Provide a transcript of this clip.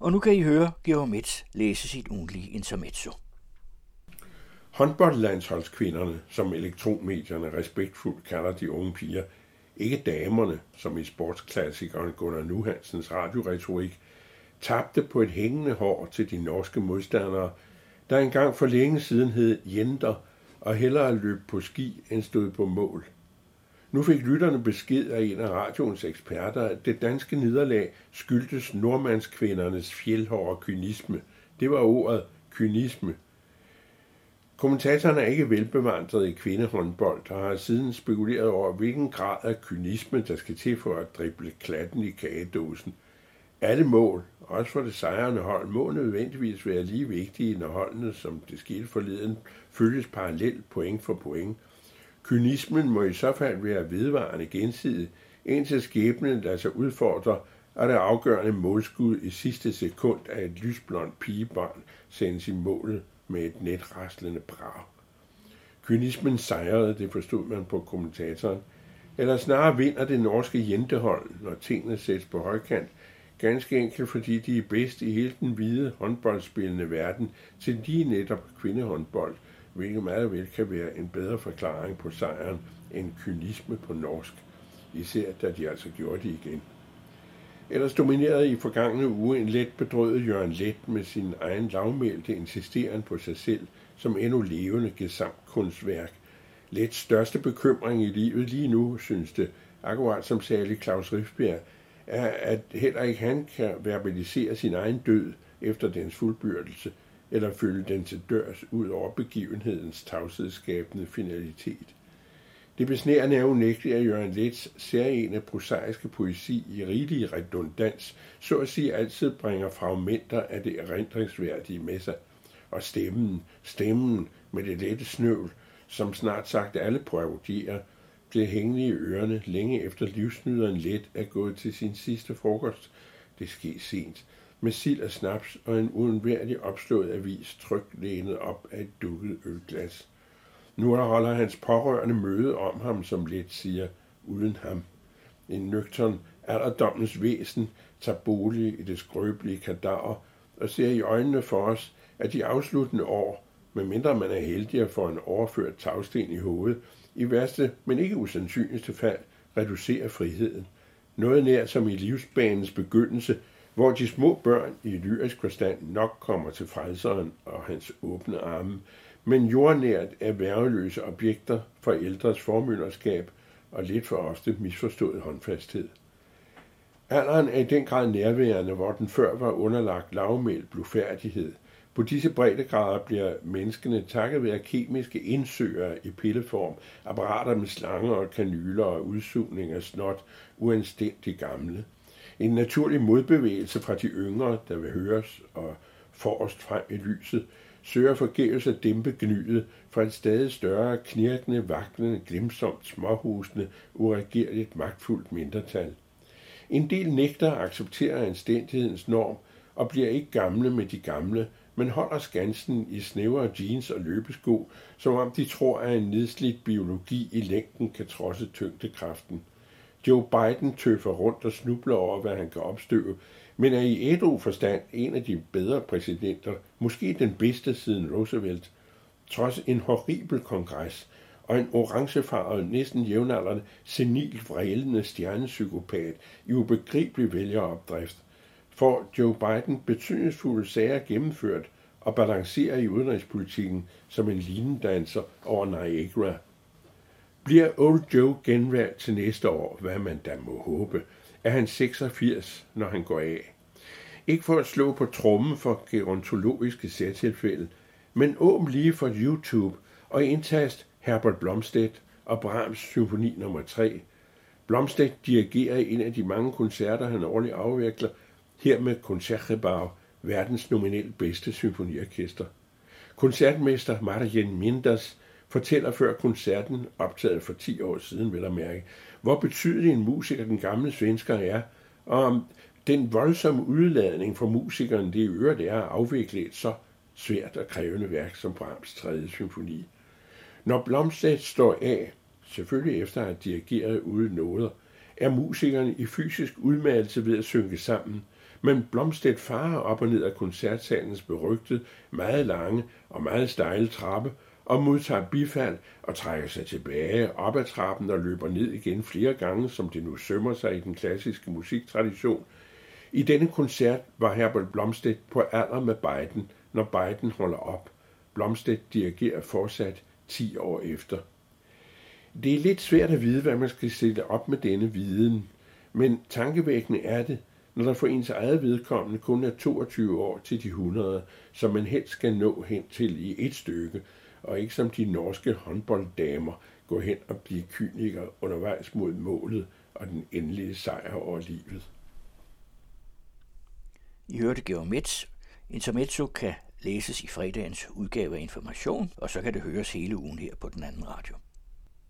Og nu kan I høre Georg Metz læse sit ugentlige intermezzo. Håndboldlandsholdskvinderne, som elektronmedierne respektfuldt kalder de unge piger, ikke damerne, som i sportsklassikeren Gunnar Nuhansens radioretorik, tabte på et hængende hår til de norske modstandere, der engang for længe siden hed jenter og hellere løb på ski end stod på mål. Nu fik lytterne besked af en af radioens eksperter, at det danske nederlag skyldtes nordmandskvindernes fjeldhår og kynisme. Det var ordet kynisme. Kommentatorerne er ikke velbevandrede i kvindehåndbold, og har siden spekuleret over, hvilken grad af kynisme, der skal til for at drible klatten i kagedåsen. Alle mål, også for det sejrende hold, må nødvendigvis være lige vigtige, når holdene, som det skete forleden, følges parallelt point for point. Kynismen må i så fald være vedvarende gensidig, indtil skæbnen lader sig udfordre, og det afgørende målskud i sidste sekund af et lysblond pigebarn sendes i målet med et netraslende brag. Kynismen sejrede, det forstod man på kommentatoren, eller snarere vinder det norske jentehold, når tingene sættes på højkant, ganske enkelt fordi de er bedst i hele den hvide håndboldspillende verden til lige netop kvindehåndbold, hvilket meget vel kan være en bedre forklaring på sejren end kynisme på norsk, især da de altså gjorde det igen. Ellers dominerede i forgangne uge en let bedrøvet Jørgen Leth med sin egen lavmælte insisteren på sig selv som endnu levende gesamtkunstværk. Leths største bekymring i livet lige nu, synes det, akkurat som særlig Claus Rifbjerg, er, at heller ikke han kan verbalisere sin egen død efter dens fuldbyrdelse, eller følge den til dørs ud over begivenhedens tavshedsskabende finalitet. Det besnærende er unægteligt, at Jørgen Leths særlige prosaiske poesi i rigelig redundans, så at sige altid bringer fragmenter af det erindringsværdige med sig, og stemmen med det lette snøvl, som snart sagt alle parodierer, bliver hængende i ørerne længe efter livsnyderen Leth er gået til sin sidste frokost. Det sker sent, med sild og snaps og en uundværlig opslået avis trygt lænet op af et dukket ølglas. Nu holder hans pårørende møde om ham, som Leth siger, uden ham. En nøgtern alderdommens væsen tager bolig i det skrøbelige kadaver og ser i øjnene for os, at de afsluttende år, medmindre man er heldig at få en overført tagsten i hovedet, i værste, men ikke usandsynligste fald, reducerer friheden. Noget nær som i livsbanens begyndelse, hvor de små børn i lyrisk forstand nok kommer til frelseren og hans åbne arme, men jordnært er værgeløse objekter for ældres formynderskab og lidt for ofte misforstået håndfasthed. Alderen er i den grad nærværende, hvor den før var underlagt lavmælt blufærdighed. På disse breddegrader bliver menneskene takket være kemiske indsøger i pilleform, apparater med slanger og kanyler og udsugning af snot, uanstændigt gamle. En naturlig modbevægelse fra de yngre, der vil høres og forrest frem i lyset, søger forgæves at dæmpe gnyet fra et stadig større, knirkende, vaklende, glemsomt, småhusende, uregerligt, magtfuldt mindretal. En del nægter og accepterer anstændighedens norm og bliver ikke gamle med de gamle, men holder skansen i snævre jeans og løbesko, som om de tror, at en nedslidt biologi i længden kan trodse tyngdekraften. Joe Biden tøffer rundt og snubler over, hvad han kan opstøve, men er i ædru forstand en af de bedre præsidenter, måske den bedste siden Roosevelt. Trods en horribel kongres og en orangefarvet, næsten jævnaldrende, senilt vrælende stjernepsykopat i ubegribelig vælgeropdrift, får Joe Biden betydningsfulde sager gennemført og balancerer i udenrigspolitikken som en linedanser over Niagara. Bliver Old Joe genvalgt til næste år, hvad man da må håbe, er han 86, når han går af. Ikke for at slå på trommen for gerontologiske særtilfælde, men åbn lige for YouTube og indtast Herbert Blomstedt og Brahms symfoni nr. 3. Blomstedt dirigerer en af de mange koncerter, han årligt afvikler, her med Concertgebouw, verdens nominelt bedste symfoniorkester. Koncertmester Marien Jen Minders fortæller før koncerten, optaget for 10 år siden, vil jeg mærke, hvor betydelig en musiker den gamle svensker er, og om den voldsomme udladning for musikeren, det i øvrigt er at afvikle et så svært og krævende værk som Brahms 3. symfoni. Når Blomstedt står af, selvfølgelig efter at have dirigeret uden nåder, er musikerne i fysisk udmattelse ved at synke sammen, men Blomstedt farer op og ned af koncertsalens berygtede, meget lange og meget stejle trappe og modtager bifald og trækker sig tilbage op ad trappen og løber ned igen flere gange, som det nu sømmer sig i den klassiske musiktradition. I denne koncert var Herbert Blomstedt på alder med Biden, når Biden holder op. Blomstedt dirigerer fortsat 10 år efter. Det er lidt svært at vide, hvad man skal sætte op med denne viden, men tankevækkende er det, når der for ens eget vedkommende kun er 22 år til de 100, som man helst skal nå hen til i et stykke, og ikke som de norske håndbolddamer går hen og bliver kynikere undervejs mod målet og den endelige sejr over livet. I hørte Georg Metz. InterMetzo kan læses i fredagens udgave af Information, og så kan det høres hele ugen her på Den Anden Radio.